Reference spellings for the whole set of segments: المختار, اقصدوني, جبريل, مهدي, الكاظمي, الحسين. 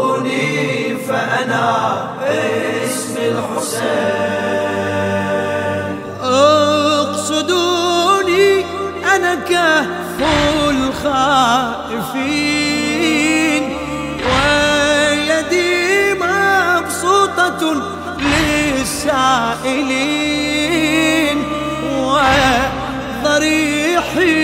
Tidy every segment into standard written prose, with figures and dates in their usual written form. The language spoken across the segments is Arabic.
اقصدوني فأنا اسمي الحسين. اقصدوني أنا كهف الخائفين، ويدي مبسوطة للسائلين، وضريحي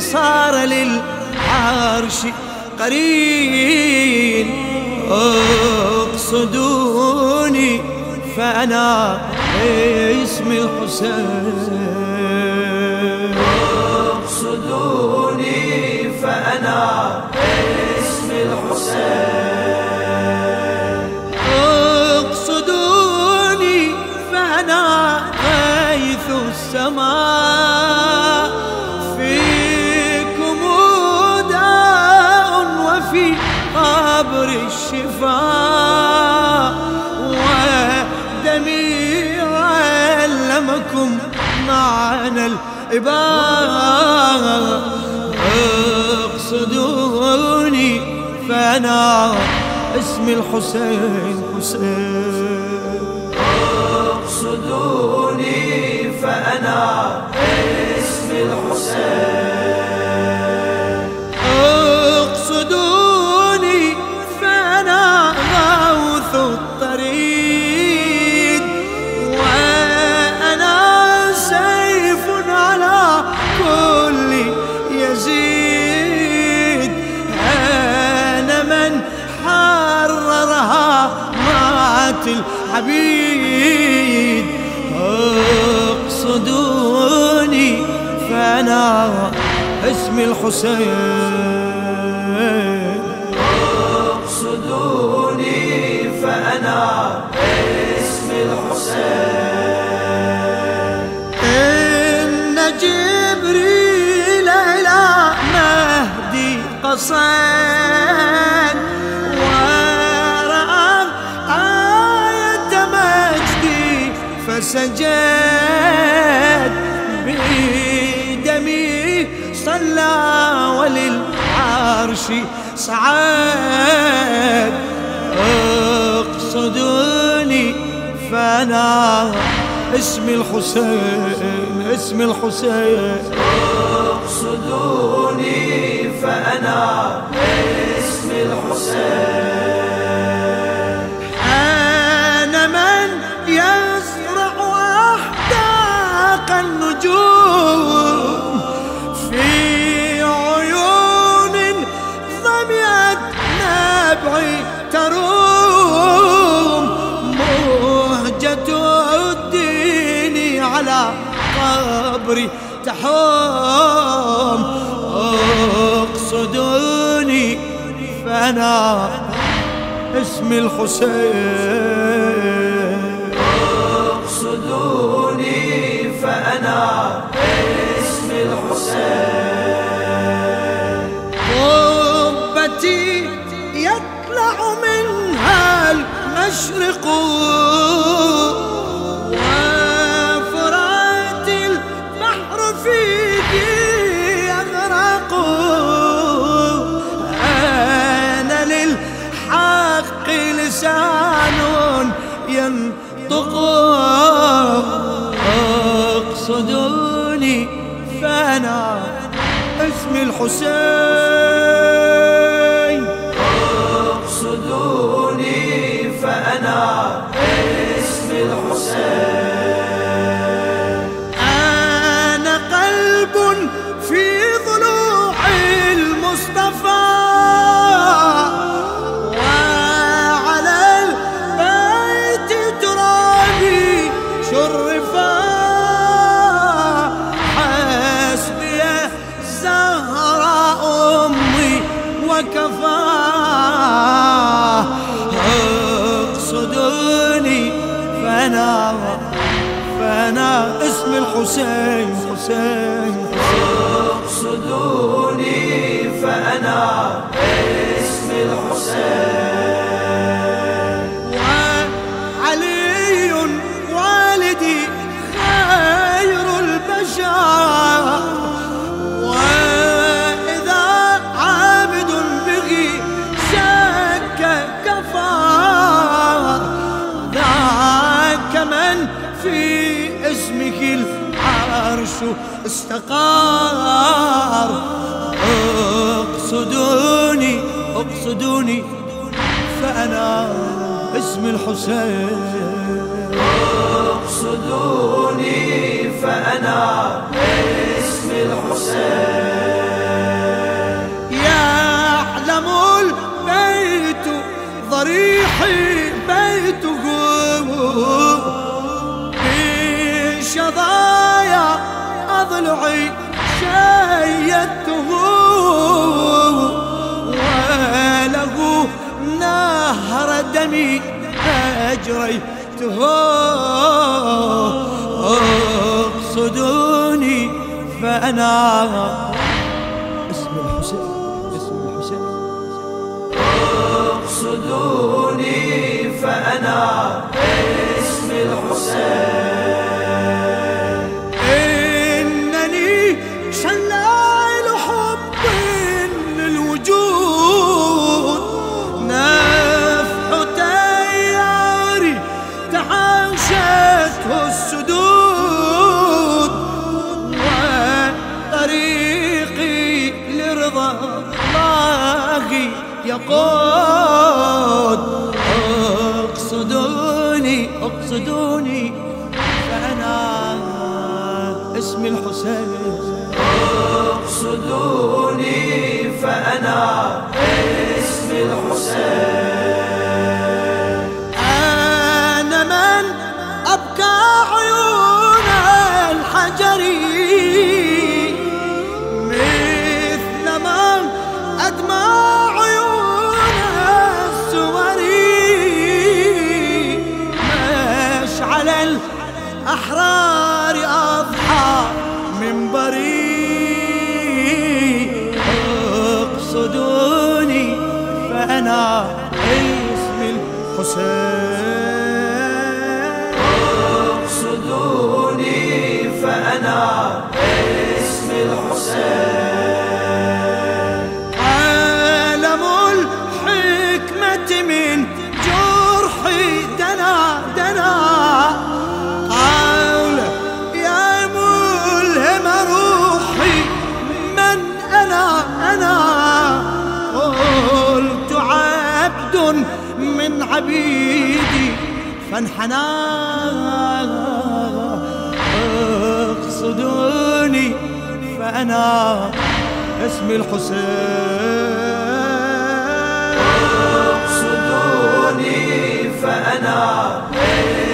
صار للعرش قرين. اقصدوني فأنا اسمي الحسين. اقصدوني فأنا اسمي الحسين. اقصدوني فأنا غيث السماء، قبر الشفاء، ودمي علمكم معنى الإباء. اقصدوني فأنا اسمي الحسين. اقصدوني فأنا اسمي الحسين. اقصدوني الحبيب. اقصدوني فأنا اسمي الحسين. اقصدوني فأنا اسمي الحسين. إن جبريل إلى مهدي قصان، سجد بدمي صلى وللعرش صعد. اقصدوني فأنا اسمي الحسين. اقصدوني فأنا اسمي الحسين. أنا من النجوم في عيون ظميت نبعي تروم، مهجة الدين على قبري تحوم. اقصدوني فأنا اسمي الحسين. اقصدوني فأنا اسمي الحسين. قبتي يطلع منها المشرق، وفرات البحر فيكي يغرق. أنا للحق لسان ينطق. اقصدوني فأنا اسمي الحسين. اقصدوني فأنا اسمي الحسين. أنا قلب في ضلوع المصطفى، وعلى البيت ترابي شرفا. اقصدوني فأنا اسمي الحسين. اقصدوني فأنا اسمي الحسين. وعلي والدي خير البشر، وإذا عابد به شك كفر. شو استقار. اقصدوني اقصدوني فأنا اسم الحسين، اقصدوني فأنا اسم الحسين. يعلم البيت ضريحي بيته شظايا أضلعي شيدته، وله نهر دمي أجريته. اقصدوني فأنا اسم الحسين، اسم الحسين. اقصدوني فأنا اسم الحسين. يقود اقصدوني اقصدوني فأنا اسم الحسين، اقصدوني فأنا اسم الحسين. أنا من أبكى عيون الحجري أحرار أضحى منبري. اقصدوني فأنا اسم الحسين، اقصدوني فأنا اسم الحسين. عالم الحكمة من جرحي دنا دنا من عبيدي فانحنى. اقصدوني فأنا اسم الحسين، اقصدوني فأنا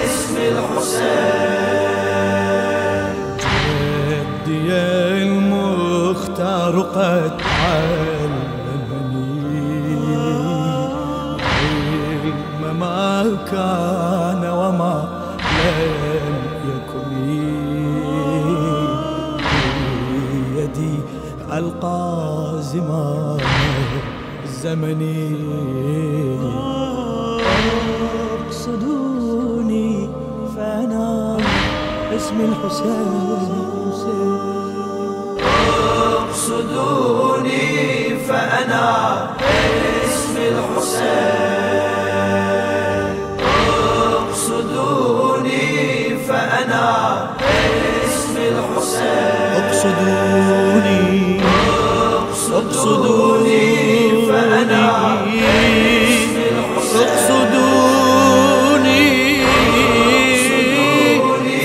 اسم الحسين. جدي المختار قد ما كان وما لم يكن، بيدي القازمة زمني. اقصدوني فأنا اسم الحسين، اقصدوني فأنا اسم الحسين. فأنا اسم الحسين، اقصدوني اقصدوني فأنا اسم الحسين، اقصدوني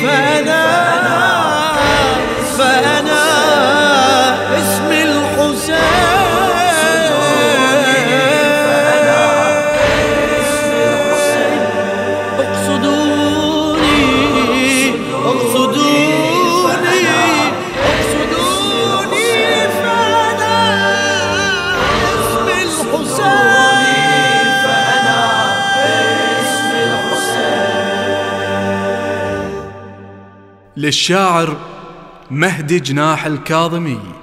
فأنا اسم الحسين. للشاعر مهدي جناح الكاظمي.